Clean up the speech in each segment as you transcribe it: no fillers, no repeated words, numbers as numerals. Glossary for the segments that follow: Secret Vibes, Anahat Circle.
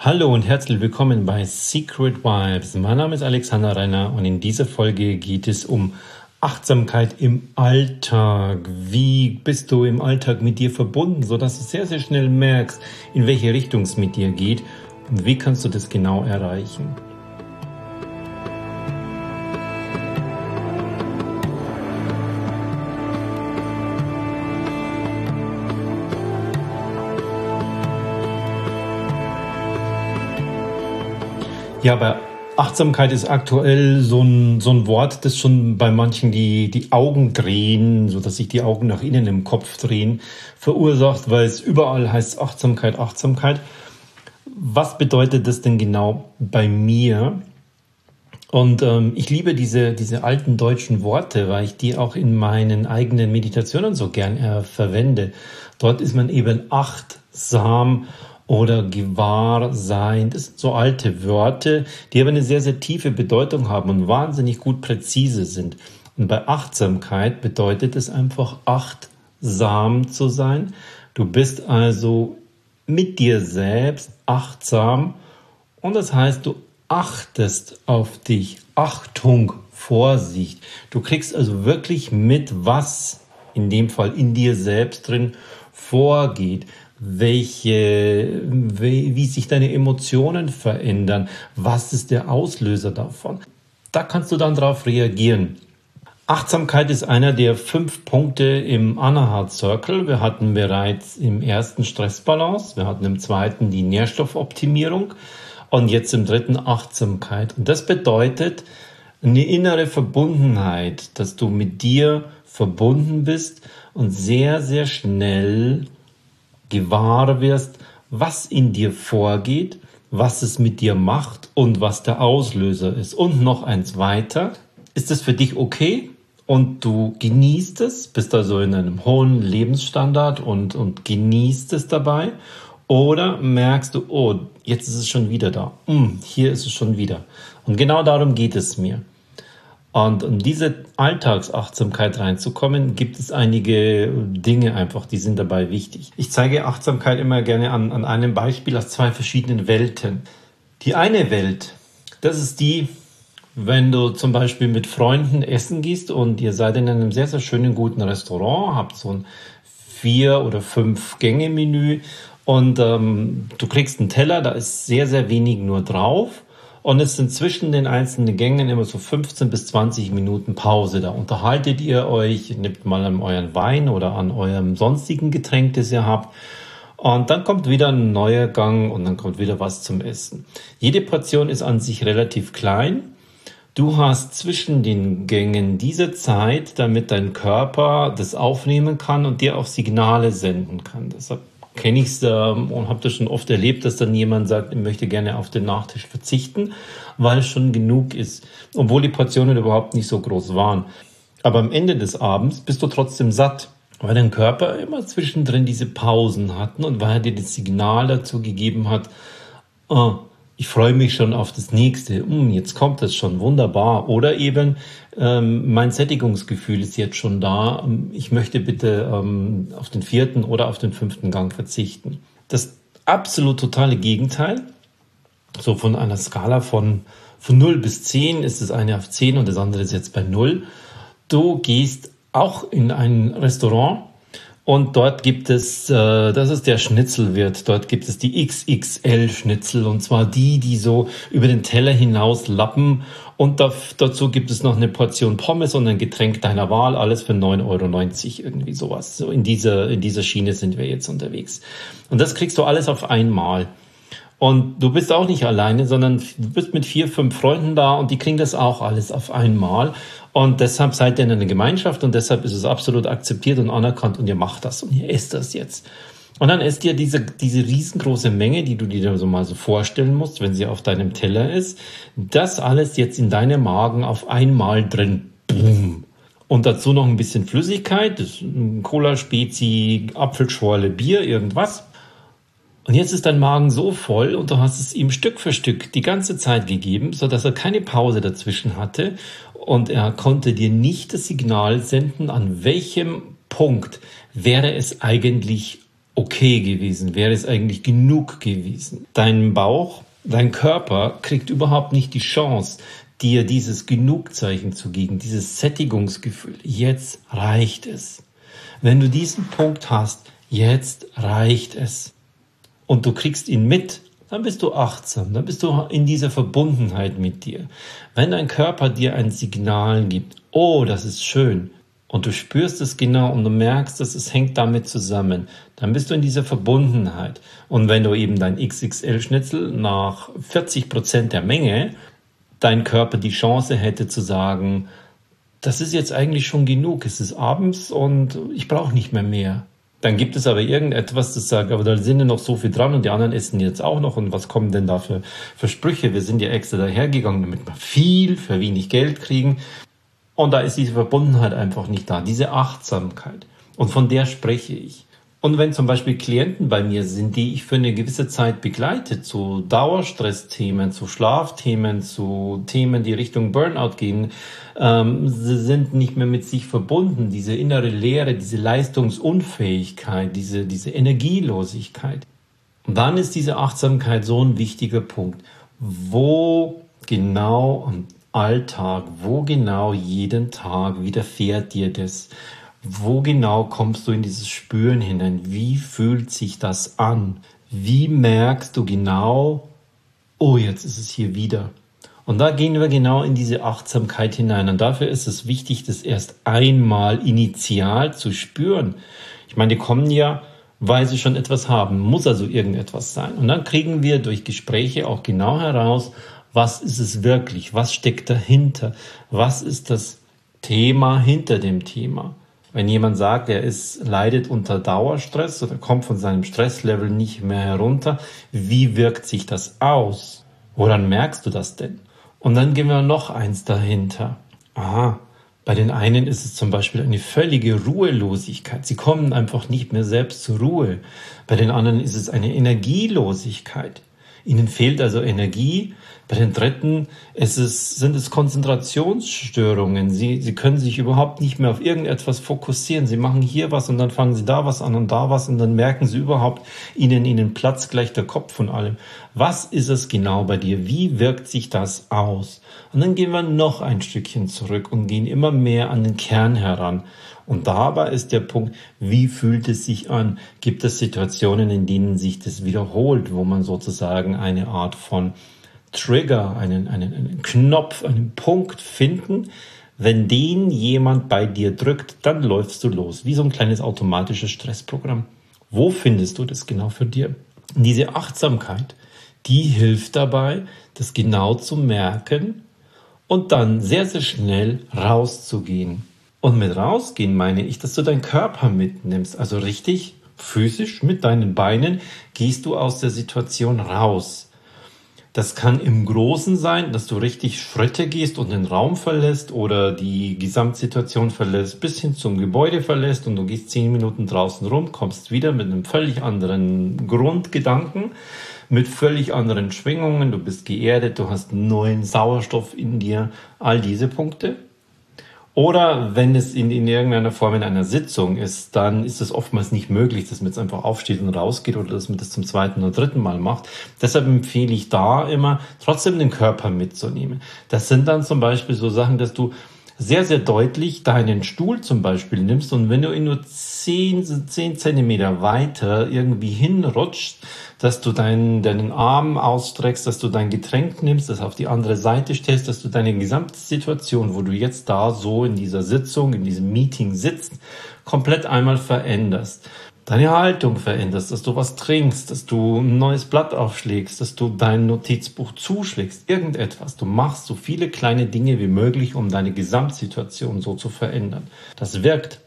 Hallo und herzlich willkommen bei Secret Vibes. Mein Name ist Alexander Reiner und in dieser Folge geht es um Achtsamkeit im Alltag. Wie bist du im Alltag mit dir verbunden, sodass du sehr, sehr schnell merkst, in welche Richtung es mit dir geht und wie kannst du das genau erreichen? Ja, aber Achtsamkeit ist aktuell so ein Wort, das schon bei manchen die Augen drehen, sodass sich die Augen nach innen im Kopf drehen, verursacht, weil es überall heißt Achtsamkeit, Achtsamkeit. Was bedeutet das denn genau bei mir? Und ich liebe diese alten deutschen Worte, weil ich die auch in meinen eigenen Meditationen so gern verwende. Dort ist man eben achtsam oder Gewahrsein, das sind so alte Wörter, die aber eine sehr, sehr tiefe Bedeutung haben und wahnsinnig gut präzise sind. Und bei Achtsamkeit bedeutet es einfach, achtsam zu sein. Du bist also mit dir selbst achtsam und das heißt, du achtest auf dich. Achtung, Vorsicht. Du kriegst also wirklich mit, was in dem Fall in dir selbst drin vorgeht. Wie sich deine Emotionen verändern, was ist der Auslöser davon? Da kannst du dann drauf reagieren. Achtsamkeit ist einer der 5 Punkte im Anahat Circle. Wir hatten bereits im ersten Stressbalance, wir hatten im zweiten die Nährstoffoptimierung und jetzt im dritten Achtsamkeit. Und das bedeutet eine innere Verbundenheit, dass du mit dir verbunden bist und sehr, sehr schnell gewahr wirst, was in dir vorgeht, was es mit dir macht und was der Auslöser ist. Und noch eins weiter, ist es für dich okay und du genießt es, bist also in einem hohen Lebensstandard und genießt es dabei, oder merkst du, oh, jetzt ist es schon wieder da, hier ist es schon wieder. Und genau darum geht es mir. Und um diese Alltagsachtsamkeit reinzukommen, gibt es einige Dinge einfach, die sind dabei wichtig. Ich zeige Achtsamkeit immer gerne an einem Beispiel aus 2 verschiedenen Welten. Die eine Welt, das ist die, wenn du zum Beispiel mit Freunden essen gehst und ihr seid in einem sehr, sehr schönen, guten Restaurant, habt so ein 4- oder 5 Gänge-Menü und du kriegst einen Teller, da ist sehr, sehr wenig nur drauf. Und es sind zwischen den einzelnen Gängen immer so 15 bis 20 Minuten Pause. Da unterhaltet ihr euch, nehmt mal an euren Wein oder an eurem sonstigen Getränk, das ihr habt. Und dann kommt wieder ein neuer Gang und dann kommt wieder was zum Essen. Jede Portion ist an sich relativ klein. Du hast zwischen den Gängen diese Zeit, damit dein Körper das aufnehmen kann und dir auch Signale senden kann. Deshalb kenne ich es und habe das schon oft erlebt, dass dann jemand sagt, ich möchte gerne auf den Nachtisch verzichten, weil es schon genug ist, obwohl die Portionen überhaupt nicht so groß waren. Aber am Ende des Abends bist du trotzdem satt, weil dein Körper immer zwischendrin diese Pausen hatten und weil er dir das Signal dazu gegeben hat, ich freue mich schon auf das Nächste, jetzt kommt das schon, wunderbar. Oder eben, mein Sättigungsgefühl ist jetzt schon da, ich möchte bitte auf den 4. oder auf den 5. Gang verzichten. Das absolut totale Gegenteil, so von einer Skala von 0 bis 10 ist das eine auf 10 und das andere ist jetzt bei 0. Du gehst auch in ein Restaurant. Und dort gibt es, das ist der Schnitzelwirt, dort gibt es die XXL-Schnitzel und zwar die so über den Teller hinaus lappen und dazu gibt es noch eine Portion Pommes und ein Getränk deiner Wahl, alles für 9,90 € irgendwie sowas. So in dieser Schiene sind wir jetzt unterwegs. Und das kriegst du alles auf einmal. Und du bist auch nicht alleine, sondern du bist mit 4, 5 Freunden da und die kriegen das auch alles auf einmal. Und deshalb seid ihr in einer Gemeinschaft und deshalb ist es absolut akzeptiert und anerkannt und ihr macht das und ihr esst das jetzt. Und dann esst ihr diese riesengroße Menge, die du dir so mal so vorstellen musst, wenn sie auf deinem Teller ist. Das alles jetzt in deinem Magen auf einmal drin. Boom. Und dazu noch ein bisschen Flüssigkeit, das Cola, Spezi, Apfelschorle, Bier, irgendwas. Und jetzt ist dein Magen so voll und du hast es ihm Stück für Stück die ganze Zeit gegeben, sodass er keine Pause dazwischen hatte und er konnte dir nicht das Signal senden, an welchem Punkt wäre es eigentlich okay gewesen? Wäre es eigentlich genug gewesen? Dein Bauch, dein Körper kriegt überhaupt nicht die Chance, dir dieses Genugzeichen zu geben, dieses Sättigungsgefühl. Jetzt reicht es. Wenn du diesen Punkt hast, jetzt reicht es. Und du kriegst ihn mit, dann bist du achtsam, dann bist du in dieser Verbundenheit mit dir. Wenn dein Körper dir ein Signal gibt, oh, das ist schön, und du spürst es genau und du merkst, dass es hängt damit zusammen, dann bist du in dieser Verbundenheit. Und wenn du eben dein XXL-Schnitzel nach 40% der Menge, dein Körper die Chance hätte zu sagen, das ist jetzt eigentlich schon genug, es ist abends und ich brauche nicht mehr. Dann gibt es aber irgendetwas, das sagt, aber da sind ja noch so viel dran und die anderen essen jetzt auch noch und was kommen denn da für Sprüche? Wir sind ja extra dahergegangen, damit wir viel für wenig Geld kriegen. Und da ist diese Verbundenheit einfach nicht da, diese Achtsamkeit. Und von der spreche ich. Und wenn zum Beispiel Klienten bei mir sind, die ich für eine gewisse Zeit begleite, zu Dauerstressthemen, zu Schlafthemen, zu Themen, die Richtung Burnout gehen, sie sind nicht mehr mit sich verbunden. Diese innere Leere, diese Leistungsunfähigkeit, diese Energielosigkeit. Und dann ist diese Achtsamkeit so ein wichtiger Punkt. Wo genau am Alltag, wo genau jeden Tag widerfährt dir das? Wo genau kommst du in dieses Spüren hinein? Wie fühlt sich das an? Wie merkst du genau, oh, jetzt ist es hier wieder? Und da gehen wir genau in diese Achtsamkeit hinein. Und dafür ist es wichtig, das erst einmal initial zu spüren. Ich meine, die kommen ja, weil sie schon etwas haben, muss also irgendetwas sein. Und dann kriegen wir durch Gespräche auch genau heraus, was ist es wirklich? Was steckt dahinter? Was ist das Thema hinter dem Thema? Wenn jemand sagt, er leidet unter Dauerstress oder kommt von seinem Stresslevel nicht mehr herunter, wie wirkt sich das aus? Woran merkst du das denn? Und dann gehen wir noch eins dahinter. Aha, bei den einen ist es zum Beispiel eine völlige Ruhelosigkeit. Sie kommen einfach nicht mehr selbst zur Ruhe. Bei den anderen ist es eine Energielosigkeit. Ihnen fehlt also Energie. Bei den Dritten sind es Konzentrationsstörungen. Sie können sich überhaupt nicht mehr auf irgendetwas fokussieren. Sie machen hier was und dann fangen sie da was an und da was und dann merken sie überhaupt, ihnen platzt gleich der Kopf von allem. Was ist es genau bei dir? Wie wirkt sich das aus? Und dann gehen wir noch ein Stückchen zurück und gehen immer mehr an den Kern heran. Und dabei ist der Punkt, wie fühlt es sich an? Gibt es Situationen, in denen sich das wiederholt, wo man sozusagen eine Art von Trigger, einen Knopf, einen Punkt finden? Wenn den jemand bei dir drückt, dann läufst du los, wie so ein kleines automatisches Stressprogramm. Wo findest du das genau für dir? Diese Achtsamkeit, die hilft dabei, das genau zu merken und dann sehr, sehr schnell rauszugehen. Und mit rausgehen meine ich, dass du deinen Körper mitnimmst. Also richtig physisch mit deinen Beinen gehst du aus der Situation raus. Das kann im Großen sein, dass du richtig Schritte gehst und den Raum verlässt oder die Gesamtsituation verlässt, bis hin zum Gebäude verlässt und du gehst 10 Minuten draußen rum, kommst wieder mit einem völlig anderen Grundgedanken, mit völlig anderen Schwingungen, du bist geerdet, du hast neuen Sauerstoff in dir, all diese Punkte. Oder wenn es in irgendeiner Form in einer Sitzung ist, dann ist es oftmals nicht möglich, dass man jetzt einfach aufsteht und rausgeht oder dass man das zum 2. oder 3. Mal macht. Deshalb empfehle ich da immer, trotzdem den Körper mitzunehmen. Das sind dann zum Beispiel so Sachen, dass du sehr, sehr deutlich deinen Stuhl zum Beispiel nimmst und wenn du ihn nur 10 Zentimeter weiter irgendwie hinrutscht, dass du deinen Arm ausstreckst, dass du dein Getränk nimmst, das auf die andere Seite stellst, dass du deine Gesamtsituation, wo du jetzt da so in dieser Sitzung, in diesem Meeting sitzt, komplett einmal veränderst. Deine Haltung veränderst, dass du was trinkst, dass du ein neues Blatt aufschlägst, dass du dein Notizbuch zuschlägst, irgendetwas. Du machst so viele kleine Dinge wie möglich, um deine Gesamtsituation so zu verändern. Das wirkt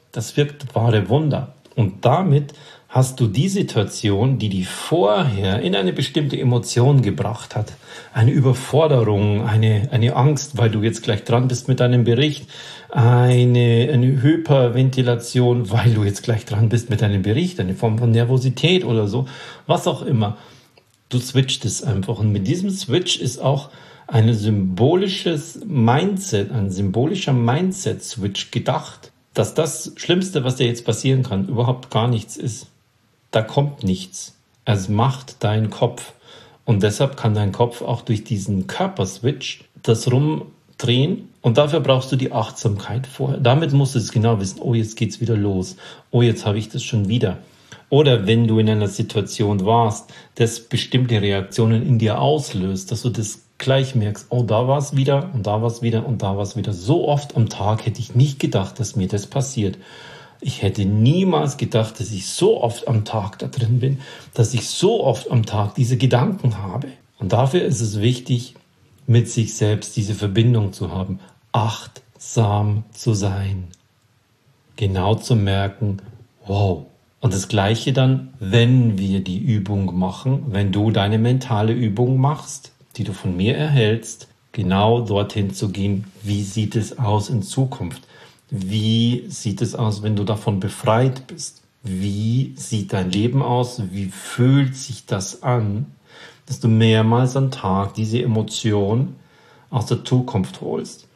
wahre Wunder. Und damit hast du die Situation, die dich vorher in eine bestimmte Emotion gebracht hat. Eine Überforderung, eine Angst, weil du jetzt gleich dran bist mit deinem Bericht. Eine Hyperventilation, weil du jetzt gleich dran bist mit deinem Bericht. Eine Form von Nervosität oder so. Was auch immer. Du switchst es einfach. Und mit diesem Switch ist auch ein symbolischer Mindset-Switch gedacht, dass das Schlimmste, was dir jetzt passieren kann, überhaupt gar nichts ist. da kommt nichts. Es macht dein Kopf. Und deshalb kann dein Kopf auch durch diesen Körperswitch das rumdrehen. Und dafür brauchst du die Achtsamkeit vorher. Damit musst du es genau wissen. Oh, jetzt geht's wieder los. Oh, jetzt habe ich das schon wieder. Oder wenn du in einer Situation warst, dass bestimmte Reaktionen in dir auslöst, dass du das gleich merkst, oh, da war es wieder und da war es wieder und da war es wieder. So oft am Tag hätte ich nicht gedacht, dass mir das passiert. Ich hätte niemals gedacht, dass ich so oft am Tag da drin bin, dass ich so oft am Tag diese Gedanken habe. Und dafür ist es wichtig, mit sich selbst diese Verbindung zu haben, achtsam zu sein, genau zu merken, wow. Und das Gleiche dann, wenn wir die Übung machen, wenn du deine mentale Übung machst, die du von mir erhältst, genau dorthin zu gehen, wie sieht es aus in Zukunft? Wie sieht es aus, wenn du davon befreit bist? Wie sieht dein Leben aus? Wie fühlt sich das an, dass du mehrmals am Tag diese Emotion aus der Zukunft holst?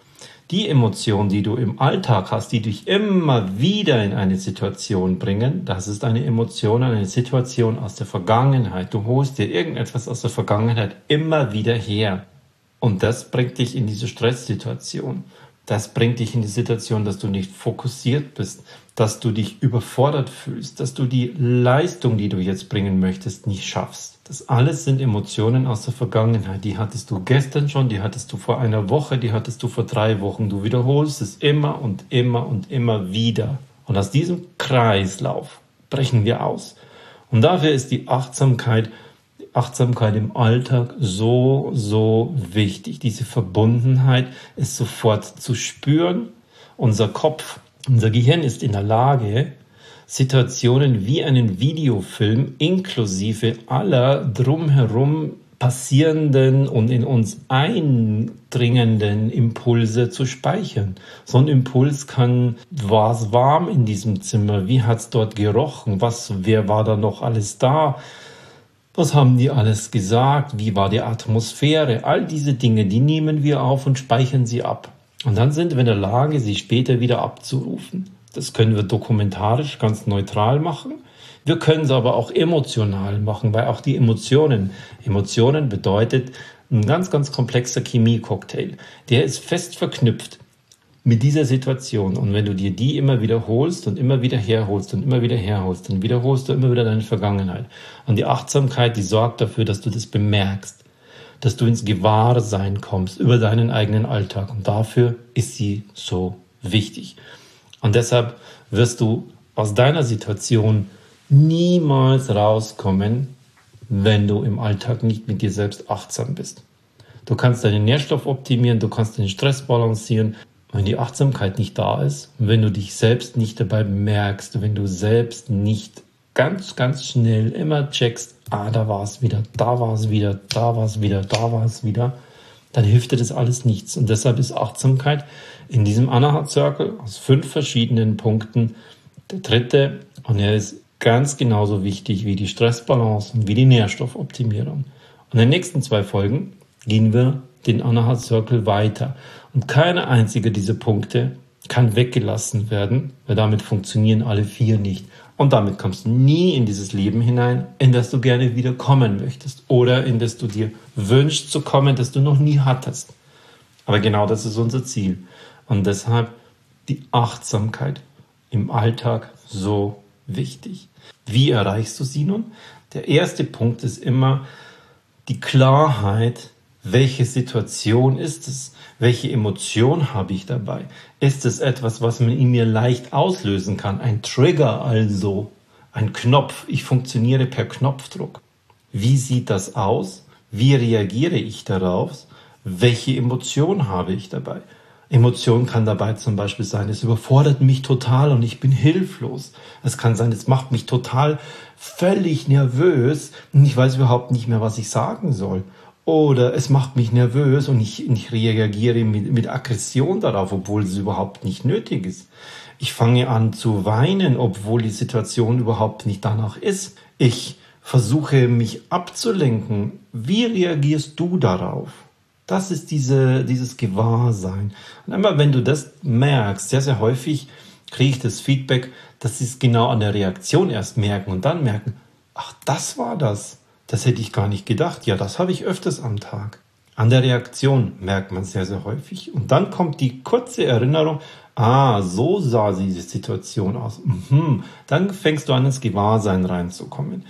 Die Emotion, die du im Alltag hast, die dich immer wieder in eine Situation bringen, das ist eine Emotion, eine Situation aus der Vergangenheit. Du holst dir irgendetwas aus der Vergangenheit immer wieder her. Und das bringt dich in diese Stresssituation. Das bringt dich in die Situation, dass du nicht fokussiert bist, dass du dich überfordert fühlst, dass du die Leistung, die du jetzt bringen möchtest, nicht schaffst. Das alles sind Emotionen aus der Vergangenheit. Die hattest du gestern schon, die hattest du vor einer Woche, die hattest du vor 3 Wochen. Du wiederholst es immer und immer und immer wieder. Und aus diesem Kreislauf brechen wir aus. Und dafür ist die Achtsamkeit im Alltag so, so wichtig. Diese Verbundenheit ist sofort zu spüren. Unser Kopf, unser Gehirn ist in der Lage, Situationen wie einen Videofilm inklusive aller drumherum passierenden und in uns eindringenden Impulse zu speichern. So ein Impuls kann, war es warm in diesem Zimmer? Wie hat es dort gerochen? Wer war da noch alles da? Was haben die alles gesagt? Wie war die Atmosphäre? All diese Dinge, die nehmen wir auf und speichern sie ab. Und dann sind wir in der Lage, sie später wieder abzurufen. Das können wir dokumentarisch ganz neutral machen. Wir können es aber auch emotional machen, weil auch die Emotionen bedeutet ein ganz, ganz komplexer Chemie-Cocktail. Der ist fest verknüpft mit dieser Situation. Und wenn du dir die immer wiederholst und immer wieder herholst und immer wieder herholst, dann wiederholst du immer wieder deine Vergangenheit. Und die Achtsamkeit, die sorgt dafür, dass du das bemerkst, dass du ins Gewahrsein kommst über deinen eigenen Alltag. Und dafür ist sie so wichtig. Und deshalb wirst du aus deiner Situation niemals rauskommen, wenn du im Alltag nicht mit dir selbst achtsam bist. Du kannst deinen Nährstoff optimieren, du kannst den Stress balancieren. Wenn die Achtsamkeit nicht da ist, wenn du dich selbst nicht dabei merkst, wenn du selbst nicht ganz, ganz schnell immer checkst, da war es wieder, da war es wieder, da war es wieder, da war es wieder, dann hilft dir das alles nichts. Und deshalb ist Achtsamkeit in diesem Anahat Circle aus 5 verschiedenen Punkten der 3. Und er ist ganz genauso wichtig wie die Stressbalance und wie die Nährstoffoptimierung. Und in den nächsten 2 Folgen gehen wir den Anahat Circle weiter. Und keiner einziger dieser Punkte kann weggelassen werden, weil damit funktionieren alle 4 nicht. Und damit kommst du nie in dieses Leben hinein, in das du gerne wieder kommen möchtest oder in das du dir wünschst zu kommen, das du noch nie hattest. Aber genau das ist unser Ziel. Und deshalb die Achtsamkeit im Alltag so wichtig. Wie erreichst du sie nun? Der erste Punkt ist immer die Klarheit. Welche Situation ist es? Welche Emotion habe ich dabei? Ist es etwas, was man in mir leicht auslösen kann? Ein Trigger also, ein Knopf. Ich funktioniere per Knopfdruck. Wie sieht das aus? Wie reagiere ich darauf? Welche Emotion habe ich dabei? Emotion kann dabei zum Beispiel sein, es überfordert mich total und ich bin hilflos. Es kann sein, es macht mich total völlig nervös und ich weiß überhaupt nicht mehr, was ich sagen soll. Oder es macht mich nervös und ich reagiere mit Aggression darauf, obwohl es überhaupt nicht nötig ist. Ich fange an zu weinen, obwohl die Situation überhaupt nicht danach ist. Ich versuche, mich abzulenken. Wie reagierst du darauf? Das ist dieses Gewahrsein. Und einmal, wenn du das merkst, sehr, sehr häufig kriege ich das Feedback, dass sie es genau an der Reaktion erst merken und dann merken, ach, das war das. Das hätte ich gar nicht gedacht. Ja, das habe ich öfters am Tag. An der Reaktion merkt man sehr, sehr häufig. Und dann kommt die kurze Erinnerung, ah, so sah diese Situation aus. Dann fängst du an, ins Gewahrsein reinzukommen.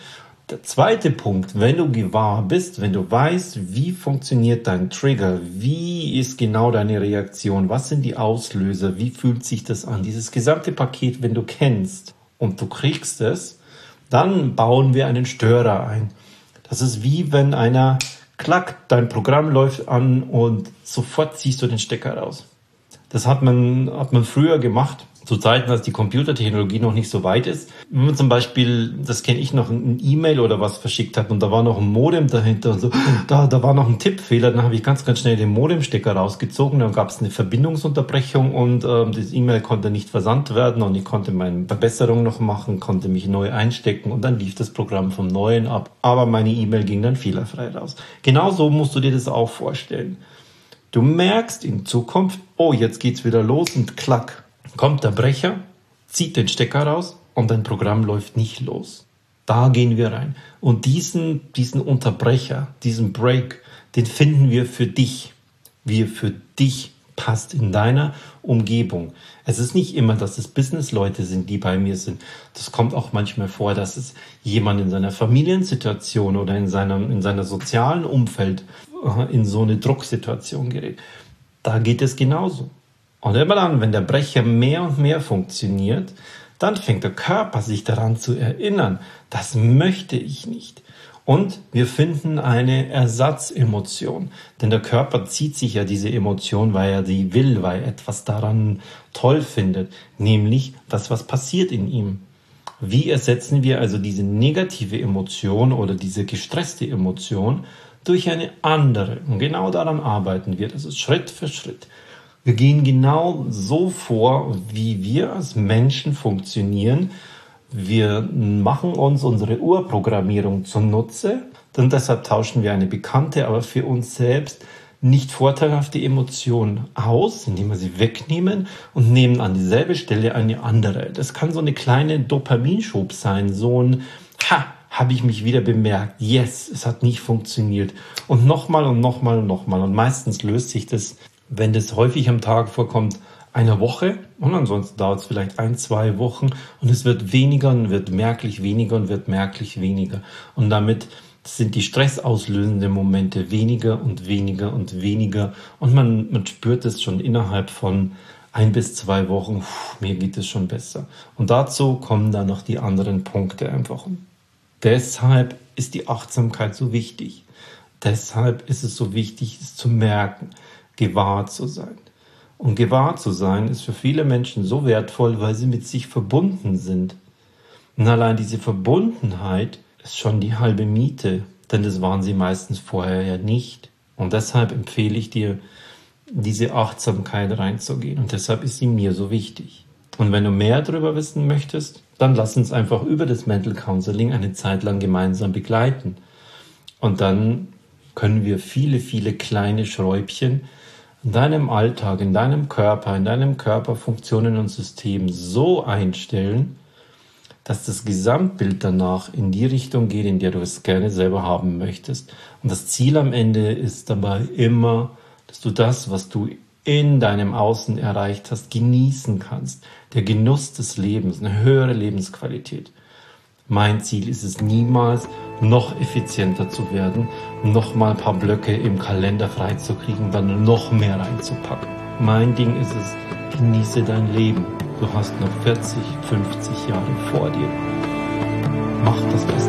Der zweite Punkt, wenn du gewahr bist, wenn du weißt, wie funktioniert dein Trigger, wie ist genau deine Reaktion, was sind die Auslöser, wie fühlt sich das an, dieses gesamte Paket, wenn du kennst und du kriegst es, dann bauen wir einen Störer ein. Das ist wie wenn einer klackt, dein Programm läuft an und sofort ziehst du den Stecker raus. Das hat man früher gemacht. Zu Zeiten, als die Computertechnologie noch nicht so weit ist. Wenn man zum Beispiel, das kenne ich noch, ein E-Mail oder was verschickt hat und da war noch ein Modem dahinter und so, da war noch ein Tippfehler, dann habe ich ganz, ganz schnell den Modemstecker rausgezogen, dann gab es eine Verbindungsunterbrechung und das E-Mail konnte nicht versandt werden und ich konnte meine Verbesserung noch machen, konnte mich neu einstecken und dann lief das Programm vom Neuen ab. Aber meine E-Mail ging dann fehlerfrei raus. Genauso musst du dir das auch vorstellen. Du merkst in Zukunft, oh, jetzt geht's wieder los und klack. Kommt der Brecher, zieht den Stecker raus und dein Programm läuft nicht los. Da gehen wir rein. Und diesen Unterbrecher, diesen Break, den finden wir für dich. Wie er für dich passt in deiner Umgebung. Es ist nicht immer, dass es Businessleute sind, die bei mir sind. Das kommt auch manchmal vor, dass es jemand in seiner Familiensituation oder in seiner sozialen Umfeld in so eine Drucksituation gerät. Da geht es genauso. Und immer dann, wenn der Brecher mehr und mehr funktioniert, dann fängt der Körper sich daran zu erinnern, das möchte ich nicht. Und wir finden eine Ersatzemotion, denn der Körper zieht sich ja diese Emotion, weil er die will, weil er etwas daran toll findet, nämlich das, was passiert in ihm. Wie ersetzen wir also diese negative Emotion oder diese gestresste Emotion durch eine andere? Und genau daran arbeiten wir, das ist Schritt für Schritt. Wir gehen genau so vor, wie wir als Menschen funktionieren. Wir machen uns unsere Urprogrammierung zunutze, denn deshalb tauschen wir eine bekannte, aber für uns selbst nicht vorteilhafte Emotion aus, indem wir sie wegnehmen und nehmen an dieselbe Stelle eine andere. Das kann so eine kleine Dopaminschub sein, so ein Ha! Habe ich mich wieder bemerkt, yes, es hat nicht funktioniert. Und nochmal und nochmal und nochmal. Und meistens löst sich das, wenn das häufig am Tag vorkommt, eine Woche und ansonsten dauert es vielleicht 1, 2 Wochen und es wird weniger und wird merklich weniger und wird merklich weniger. Und damit sind die stressauslösenden Momente weniger und weniger und weniger und man spürt es schon innerhalb von 1 bis 2 Wochen, mir geht es schon besser. Und dazu kommen dann noch die anderen Punkte einfach. Deshalb ist die Achtsamkeit so wichtig. Deshalb ist es so wichtig, es zu merken. Gewahr zu sein. Und gewahr zu sein ist für viele Menschen so wertvoll, weil sie mit sich verbunden sind. Und allein diese Verbundenheit ist schon die halbe Miete, denn das waren sie meistens vorher ja nicht. Und deshalb empfehle ich dir, diese Achtsamkeit reinzugehen. Und deshalb ist sie mir so wichtig. Und wenn du mehr darüber wissen möchtest, dann lass uns einfach über das Mental Counseling eine Zeit lang gemeinsam begleiten. Und dann können wir viele, viele kleine Schräubchen in deinem Alltag, in deinem Körper Funktionen und Systemen so einstellen, dass das Gesamtbild danach in die Richtung geht, in der du es gerne selber haben möchtest. Und das Ziel am Ende ist dabei immer, dass du das, was du in deinem Außen erreicht hast, genießen kannst. Der Genuss des Lebens, eine höhere Lebensqualität. Mein Ziel ist es niemals, noch effizienter zu werden, noch mal ein paar Blöcke im Kalender freizukriegen, dann noch mehr reinzupacken. Mein Ding ist es, genieße dein Leben. Du hast noch 40, 50 Jahre vor dir. Mach das Beste.